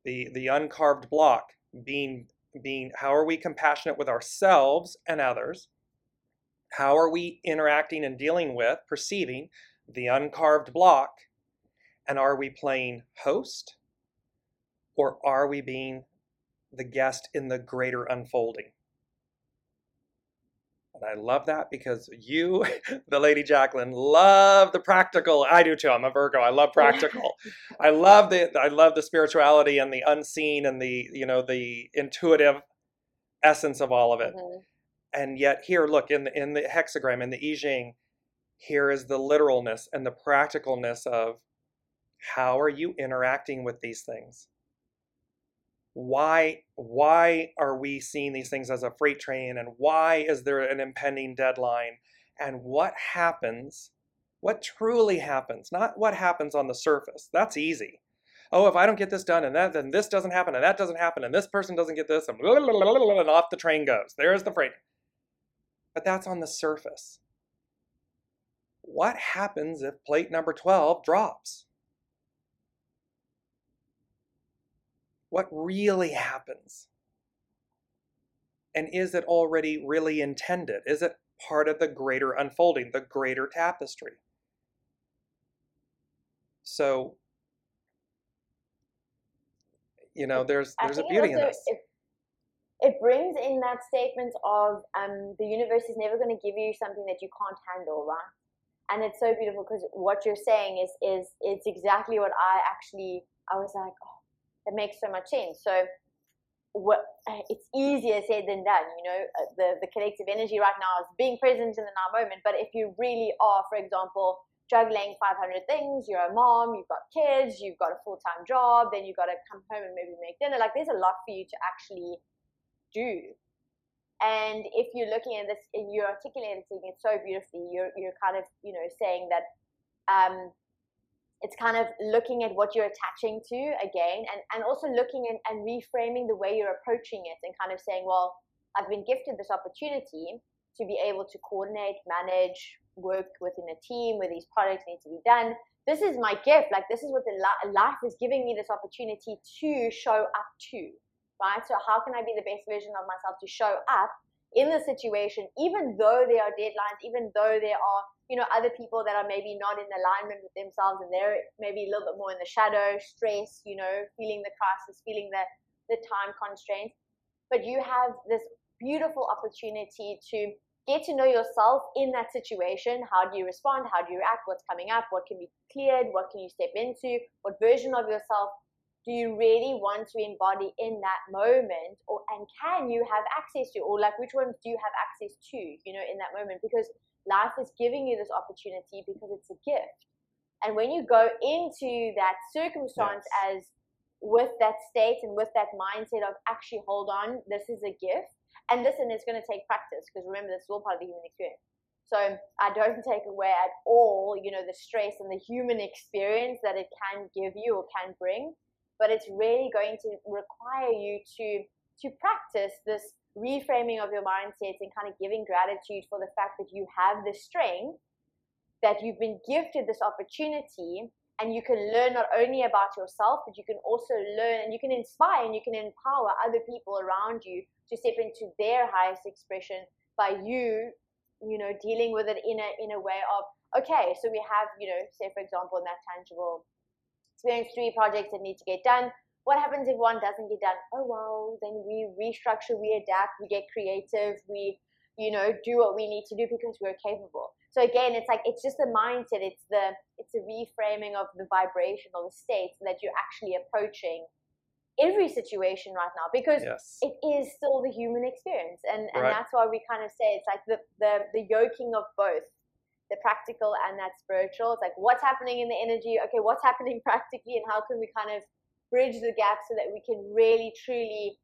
the, the uncarved block being, being, how are we compassionate with ourselves and others? How are we interacting and dealing with, perceiving the uncarved block? And are we playing host? Or are we being the guest in the greater unfolding? And I love that, because you, the Lady Jacqueline, love the practical. I do too. I'm a Virgo. I love practical. I love the I love the spirituality and the unseen and the, you know, the intuitive essence of all of it. Mm-hmm. And yet here, look, in the in the hexagram, in the I Ching, here is the literalness and the practicalness of, how are you interacting with these things? Why, why are we seeing these things as a freight train, and why is there an impending deadline? And what happens, what truly happens, not what happens on the surface. That's easy. Oh, if I don't get this done and that, then this doesn't happen and that doesn't happen and this person doesn't get this, and, blah, blah, blah, blah, blah, and off the train goes. There's the freight. But that's on the surface. What happens if plate number twelve drops? What really happens? And is it already really intended? Is it part of the greater unfolding, the greater tapestry? So you know, there's there's a beauty in this. It, it brings in that statement of um, the universe is never going to give you something that you can't handle, right? And it's so beautiful because what you're saying is is it's exactly what I actually I was like, oh, that makes so much sense. So what, it's easier said than done, you know. The the collective energy right now is being present in the now moment. But if you really are, for example, juggling five hundred things, you're a mom, you've got kids, you've got a full-time job, then you've got to come home and maybe make dinner. Like, there's a lot for you to actually do. And if you're looking at this and you're articulating it so beautifully, you're you're kind of, you know, saying that um, it's kind of looking at what you're attaching to again, and, and also looking and, and reframing the way you're approaching it and kind of saying, well, I've been gifted this opportunity to be able to coordinate, manage, work within a team where these products need to be done. This is my gift. Like, this is what the li- life is giving me, this opportunity to show up to. Right? So how can I be the best version of myself to show up in the situation, even though there are deadlines, even though there are, you know, other people that are maybe not in alignment with themselves and they're maybe a little bit more in the shadow, stress, you know, feeling the crisis, feeling the, the time constraints. But you have this beautiful opportunity to get to know yourself in that situation. How do you respond? How do you react? What's coming up? What can be cleared? What can you step into? What version of yourself do you really want to embody in that moment, or and can you have access to, or like which ones do you have access to, you know, in that moment? Because life is giving you this opportunity because it's a gift. And when you go into that circumstance yes. as with that state and with that mindset of actually, hold on, this is a gift. And listen, it's going to take practice because remember, this is all part of the human experience. So I don't take away at all, you know, the stress and the human experience that it can give you or can bring. But it's really going to require you to to practice this reframing of your mindsets and kind of giving gratitude for the fact that you have the strength, that you've been gifted this opportunity, and you can learn not only about yourself, but you can also learn and you can inspire and you can empower other people around you to step into their highest expression by you, you know, dealing with it in a in a way of, okay, so we have, you know, say for example in that tangible experience, three projects that need to get done. What happens if one doesn't get done? Oh well, then we restructure, we adapt, we get creative, we, you know, do what we need to do because we're capable. So again, it's like it's just the mindset, it's the it's a reframing of the vibration or the state that you're actually approaching every situation right now, because yes. it is still the human experience, and and right. that's why we kind of say it's like the the the yoking of both. The practical and that spiritual. It's like, what's happening in the energy? Okay, what's happening practically, and how can we kind of bridge the gap so that we can really truly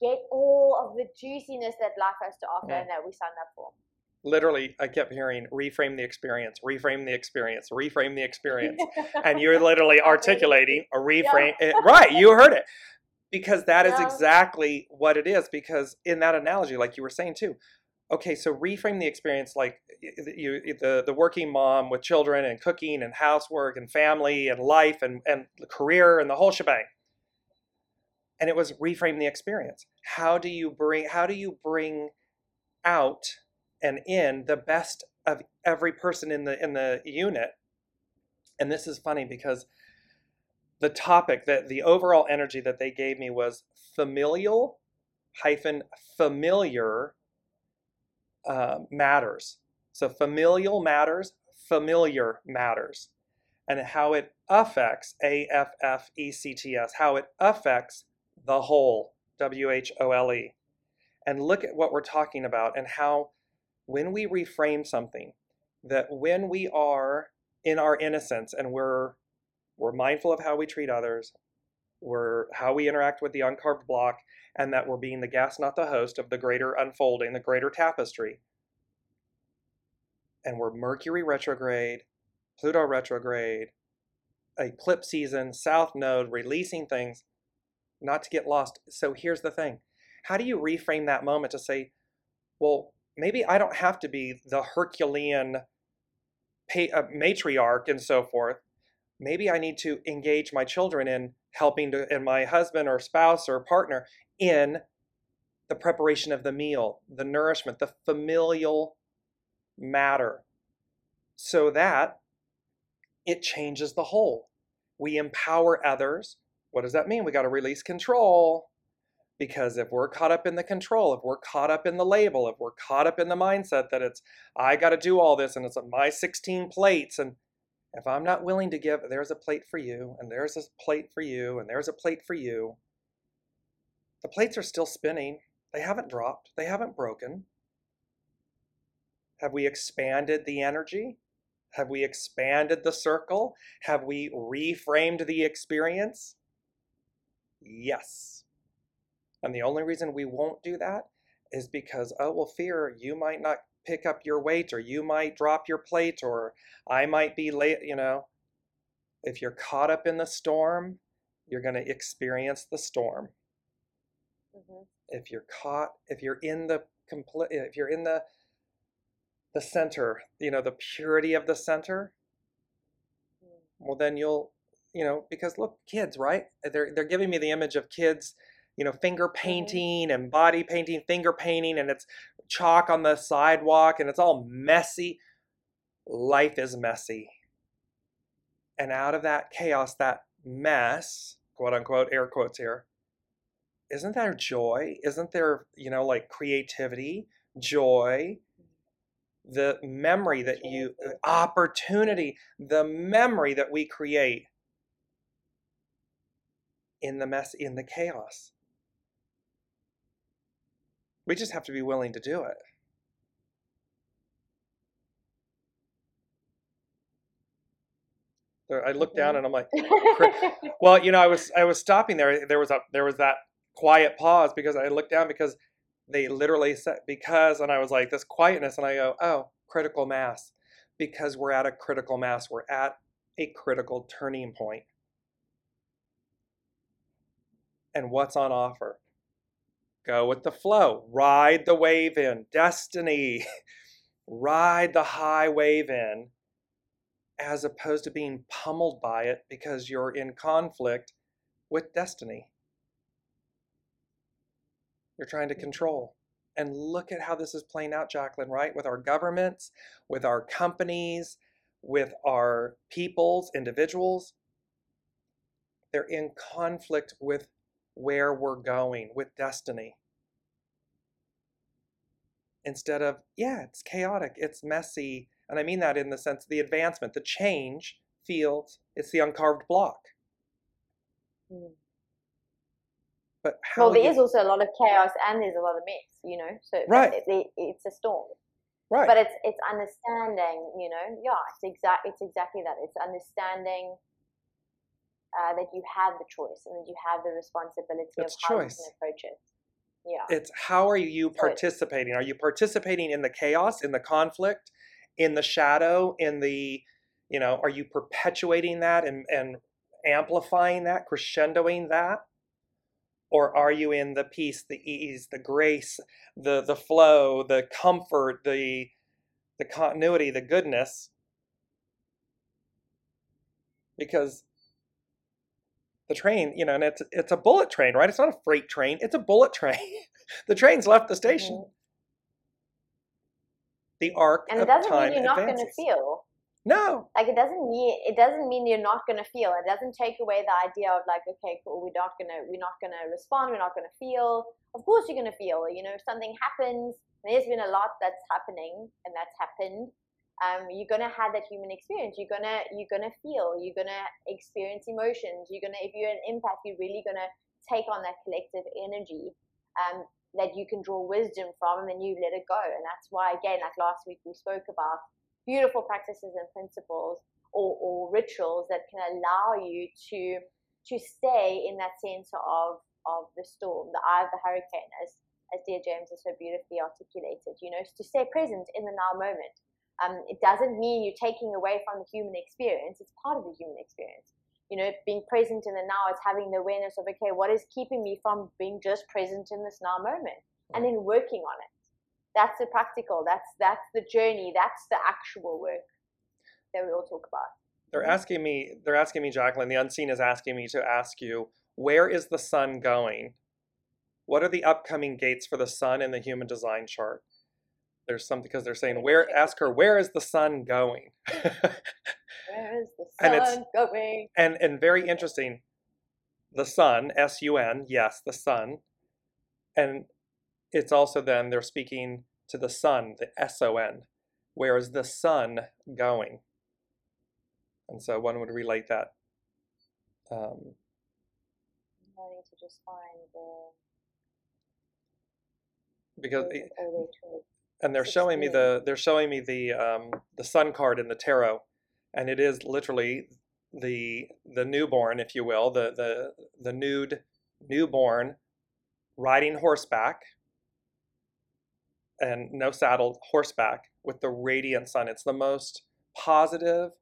get all of the juiciness that life has to offer yeah. and that we sign up for? Literally, I kept hearing, reframe the experience, reframe the experience, reframe the experience. And you're literally articulating a reframe. Yeah. Right, you heard it. Because that yeah. is exactly what it is. Because in that analogy, like you were saying too, okay, so reframe the experience like you, the, the working mom with children and cooking and housework and family and life and, and career and the whole shebang. And it was reframe the experience. How do you bring, how do you bring out and in the best of every person in the, in the unit? And this is funny because the topic that the overall energy that they gave me was familial hyphen familiar Uh, matters. So familial matters, familiar matters, and how it affects, A F F E C T S, how it affects the whole, W H O L E. And look at what we're talking about and how when we reframe something, that when we are in our innocence and we're we're mindful of how we treat others, we're how we interact with the uncarved block, and that we're being the guest, not the host, of the greater unfolding, the greater tapestry. And we're Mercury retrograde, Pluto retrograde, eclipse season, South Node, releasing things, not to get lost. So here's the thing. How do you reframe that moment to say, well, maybe I don't have to be the Herculean matriarch and so forth. Maybe I need to engage my children in helping to, and my husband or spouse or partner in the preparation of the meal, the nourishment, the familial matter, so that it changes the whole. We empower others. What does that mean? We got to release control. Because if we're caught up in the control, if we're caught up in the label, if we're caught up in the mindset that it's, I got to do all this and it's my sixteen plates, and if I'm not willing to give, there's a plate for you, and there's a plate for you, and there's a plate for you. The plates are still spinning. They haven't dropped. They haven't broken. Have we expanded the energy? Have we expanded the circle? Have we reframed the experience? Yes. And the only reason we won't do that is because, oh, well, fear, you might not pick up your weight, or you might drop your plate, or I might be late, you know. If you're caught up in the storm, you're going to experience the storm. Mm-hmm. If you're caught, if you're in the, if you're in the, the center, you know, the purity of the center, mm. well, then you'll, you know, because look, kids, right? They're, they're giving me the image of kids, you know, finger painting and body painting, finger painting, and it's chalk on the sidewalk, and it's all messy. Life is messy. And out of that chaos, that mess, quote unquote, air quotes here, isn't there joy? Isn't there, you know, like creativity, joy, the memory that you, opportunity, the memory that we create in the mess, in the chaos? We just have to be willing to do it. I looked down and I'm like, well, you know, I was I was stopping there. There was a there was that quiet pause because I looked down, because they literally said because, and I was like, this quietness, and I go, oh, critical mass, because we're at a critical mass. We're at a critical turning point. And what's on offer? Go with the flow. Ride the wave in. Destiny. Ride the high wave in, as opposed to being pummeled by it because you're in conflict with destiny. You're trying to control. And look at how this is playing out, Jacqueline, right? With our governments, with our companies, with our peoples, individuals. They're in conflict with where we're going, with destiny. Instead of, yeah, it's chaotic, it's messy, and I mean that in the sense of the advancement, the change fields, it's the uncarved block. Mm. But how well, there you... is also a lot of chaos, and there's a lot of mess, you know, so right. it, it, it's a storm. Right. But it's it's understanding, you know, yeah, it's, exact, it's exactly that. It's understanding Uh, that you have the choice and that you have the responsibility it's of how choice. You can approach it. Yeah. It's how are you participating? Are you participating in the chaos, in the conflict, in the shadow, in the, you know, are you perpetuating that and, and amplifying that, crescendoing that? Or are you in the peace, the ease, the grace, the the flow, the comfort, the the continuity, the goodness? Because the train, you know, and it's it's a bullet train, right? It's not a freight train. It's a bullet train. The train's left the station. Mm-hmm. The arc of time advances. And it doesn't mean you're not going to feel. No. Like it doesn't mean it doesn't mean you're not going to feel. It doesn't take away the idea of like, okay, cool, we're not going to we're not going to respond. We're not going to feel. Of course, you're going to feel. You know, if something happens, there's been a lot that's happening and that's happened. Um, you're gonna have that human experience. You're gonna you're gonna feel. You're gonna experience emotions. You're gonna, if you're an empath, you're really gonna take on that collective energy um, that you can draw wisdom from, and then you let it go. And that's why, again, like last week, we spoke about beautiful practices and principles or, or rituals that can allow you to to stay in that center of of the storm, the eye of the hurricane, as as Dear James has so beautifully articulated. You know, to stay present in the now moment. Um, it doesn't mean you're taking away from the human experience. It's part of the human experience. You know, being present in the now, it's having the awareness of, okay, what is keeping me from being just present in this now moment? And then working on it. That's the practical. That's that's the journey. That's the actual work that we all talk about. They're asking me, they're asking me, Jacqueline, the unseen is asking me to ask you, where is the sun going? What are the upcoming gates for the sun in the human design chart? There's something, because they're saying, where, ask her, where is the sun going? Where is the sun and it's, going? And and very interesting. the sun, S U N, yes, the sun. And it's also then they're speaking to the sun, the S O N. Where is the sun going? And so one would relate that. Um, I need to just find the... Because... It, and they're showing me the they're showing me the um, the sun card in the tarot, and it is literally the the newborn, if you will, the the the nude newborn riding horseback, and no saddle, horseback with the radiant sun. It's the most positive,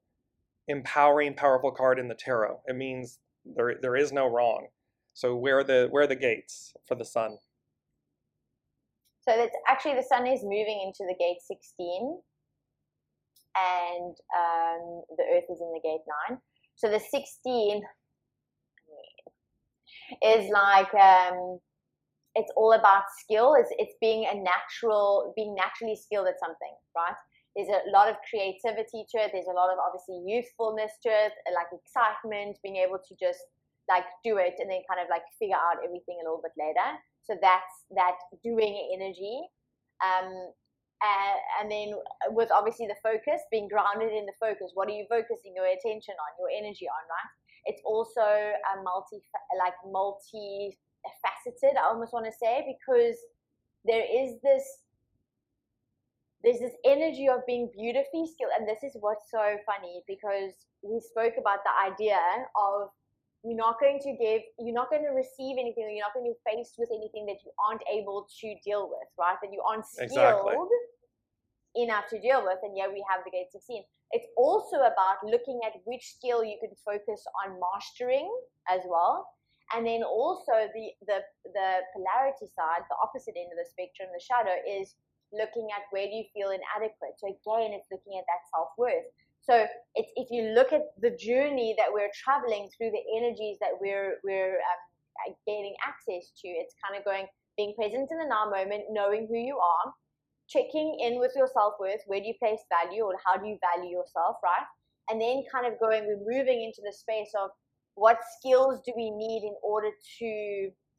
empowering, powerful card in the tarot. It means there there is no wrong. So where are the where are the gates for the sun? So that's actually the sun is moving into the gate sixteen, and um, the earth is in the gate nine. So the sixteen is like um, it's all about skill. It's it's being a natural, being naturally skilled at something, right? There's a lot of creativity to it. There's a lot of obviously youthfulness to it, like excitement, being able to just like do it and then kind of like figure out everything a little bit later. So that's that doing energy. Um, and, and then with obviously the focus, being grounded in the focus. What are you focusing your attention on, your energy on, right? It's also a multi, like multi-faceted, I almost want to say, because there is this, there's this energy of being beautifully skilled. And this is what's so funny, because we spoke about the idea of you're not going to give, you're not going to receive anything, or you're not going to be faced with anything that you aren't able to deal with, right? That you aren't skilled exactly. enough to deal with, and yeah, we have the gate sixteen. It's also about looking at which skill you can focus on mastering as well, and then also the, the, the polarity side, the opposite end of the spectrum, the shadow, is looking at where do you feel inadequate. So again, it's looking at that self-worth. So it's, if you look at the journey that we're traveling through, the energies that we're, we're um, gaining access to, it's kind of going, being present in the now moment, knowing who you are, checking in with your self-worth, where do you place value, or how do you value yourself, right? And then kind of going, we're moving into the space of what skills do we need in order to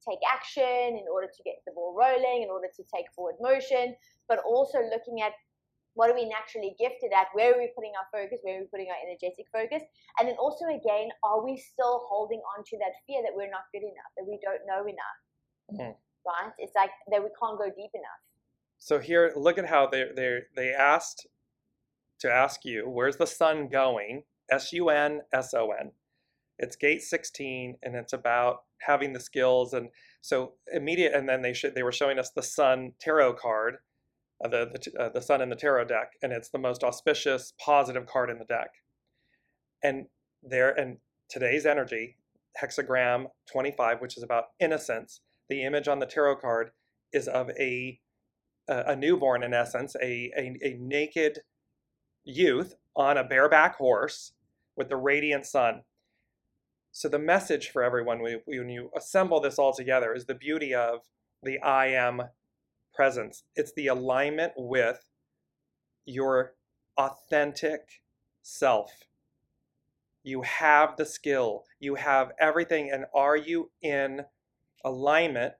take action, in order to get the ball rolling, in order to take forward motion, but also looking at what are we naturally gifted at? Where are we putting our focus? Where are we putting our energetic focus? And then also, again, are we still holding on to that fear that we're not good enough, that we don't know enough, mm-hmm. right? It's like that we can't go deep enough. So here, look at how they they they asked to ask you, where's the sun going? S U N, S O N. It's gate sixteen, and it's about having the skills. And so immediate, and then they should, they were showing us the sun tarot card, the the, uh, the sun in the tarot deck, and it's the most auspicious, positive card in the deck. And there, and today's energy, hexagram twenty-five, which is about innocence. The image on the tarot card is of a a, a newborn, in essence, a, a a naked youth on a bareback horse with the radiant sun. So the message for everyone when you assemble this all together is the beauty of the I am presence. It's the alignment with your authentic self. You have the skill, you have everything, and are you in alignment?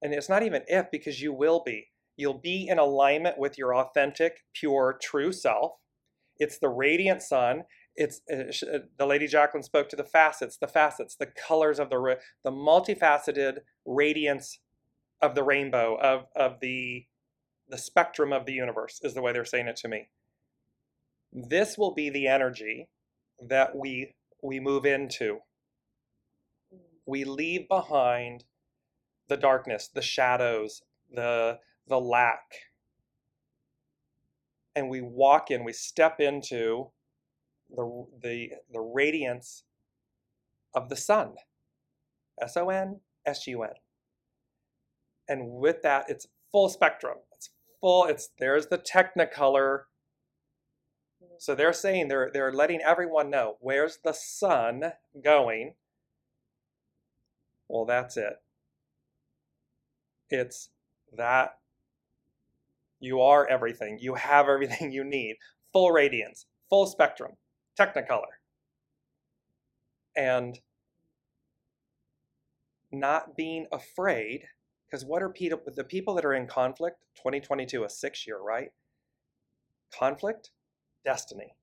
And it's not even if, because you will be. You'll be in alignment with your authentic, pure, true self. It's the radiant sun. It's uh, the Lady Jacqueline spoke to the facets, the facets, the colors of the the multifaceted radiance of the rainbow, of, of the, the spectrum of the universe, is the way they're saying it to me. This will be the energy that we, we move into. We leave behind the darkness, the shadows, the, the lack. And we walk in, we step into the, the, the radiance of the sun. S O N, S U N. And with that, it's full spectrum. It's full, it's there's the technicolor. So they're saying they're they're letting everyone know, where's the sun going? Well, that's it. It's that you are everything. You have everything you need. Full radiance, full spectrum, technicolor. And not being afraid, because what are people, the people that are in conflict, twenty twenty-two, a six year, right? Conflict, destiny.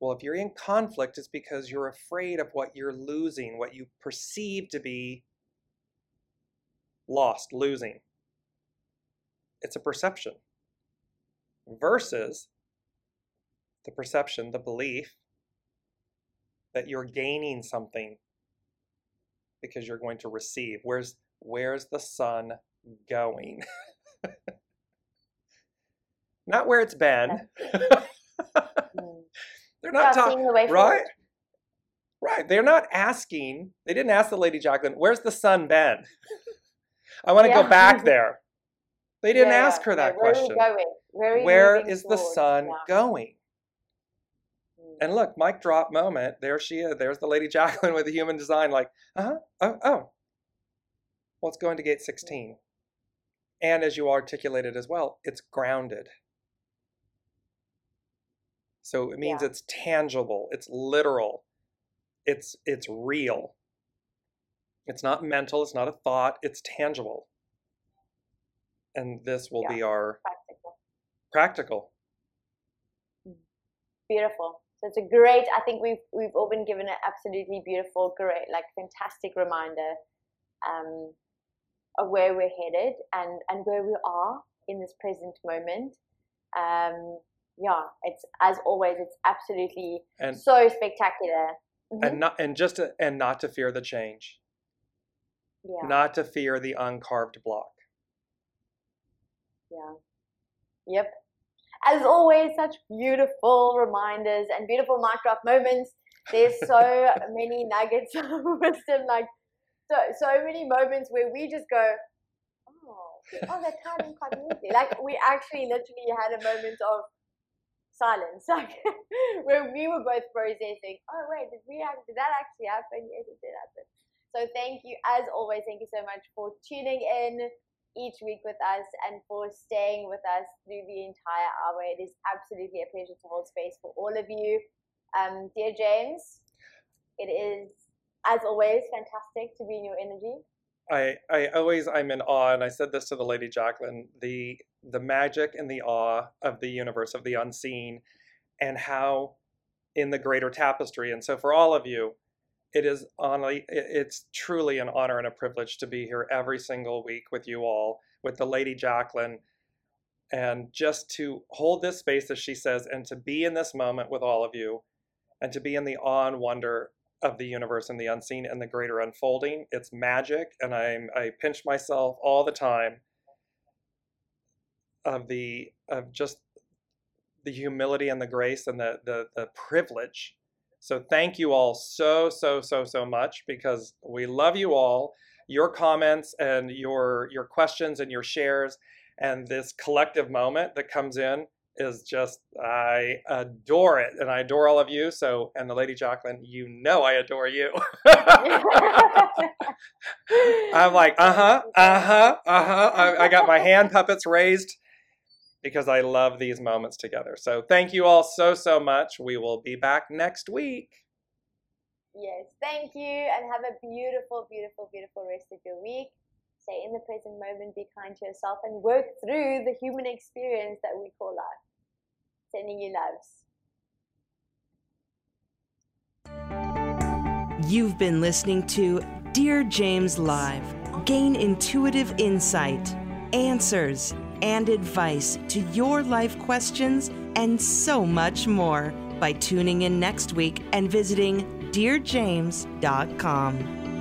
Well, if you're in conflict, it's because you're afraid of what you're losing, what you perceive to be lost, losing. It's a perception versus the perception, the belief that you're gaining something because you're going to receive. Where's, where's the sun going? Not where it's been. They're not talking, right? Right. They're not asking. They didn't ask the Lady Jacqueline, where's the sun been? I want to yeah. go back there. They didn't yeah, ask her that yeah. where question. Are you going? Where, are you where is forward? the sun yeah. going? And look, mic drop moment. There she is. There's the Lady Jacqueline with the human design. Like, uh-huh, oh, oh. Well, it's going to gate sixteen. And as you articulated as well, it's grounded. So it means yeah. it's tangible. It's literal. It's it's real. It's not mental. It's not a thought. It's tangible. And this will yeah. be our practical. practical. Beautiful. So it's a great, I think we've we've all been given an absolutely beautiful, great, like fantastic reminder um, of where we're headed and, and where we are in this present moment. Um, yeah, it's as always, it's absolutely and, so spectacular. Mm-hmm. And not and just to, and not to fear the change. Yeah. Not to fear the uncarved block. Yeah. Yep. As always, such beautiful reminders and beautiful mic drop moments. There's so many nuggets of wisdom, like so so many moments where we just go, oh, oh, that tied in quite neatly. Like we actually literally had a moment of silence, like where we were both processing, oh wait, did we act, did that actually happen? Yes, it did happen. So thank you, as always, thank you so much for tuning in each week with us and for staying with us through the entire hour. It is absolutely a pleasure to hold space for all of you. Um, dear James, it is, as always, fantastic to be in your energy. I, I always, I'm in awe, and I said this to the Lady Jacqueline, the, the magic and the awe of the universe, of the unseen, and how in the greater tapestry. And so for all of you, It is honestly, it's truly an honor and a privilege to be here every single week with you all, with the Lady Jacqueline, and just to hold this space, as she says, and to be in this moment with all of you, and to be in the awe and wonder of the universe and the unseen and the greater unfolding. It's magic, and I'm I pinch myself all the time of the of just the humility and the grace and the the, the privilege. So thank you all so, so, so, so much, because we love you all. Your comments and your your questions and your shares and this collective moment that comes in is just, I adore it. And I adore all of you. So, and the Lady Jacqueline, you know I adore you. I'm like, uh-huh, uh-huh, uh-huh. I, I got my hand puppets raised, because I love these moments together. So thank you all so, so much. We will be back next week. Yes, thank you. And have a beautiful, beautiful, beautiful rest of your week. Stay in the present moment, be kind to yourself, and work through the human experience that we call life. Sending you loves. You've been listening to Dear James Live. Gain intuitive insight, answers, and advice to your life questions and so much more by tuning in next week and visiting dear james dot com.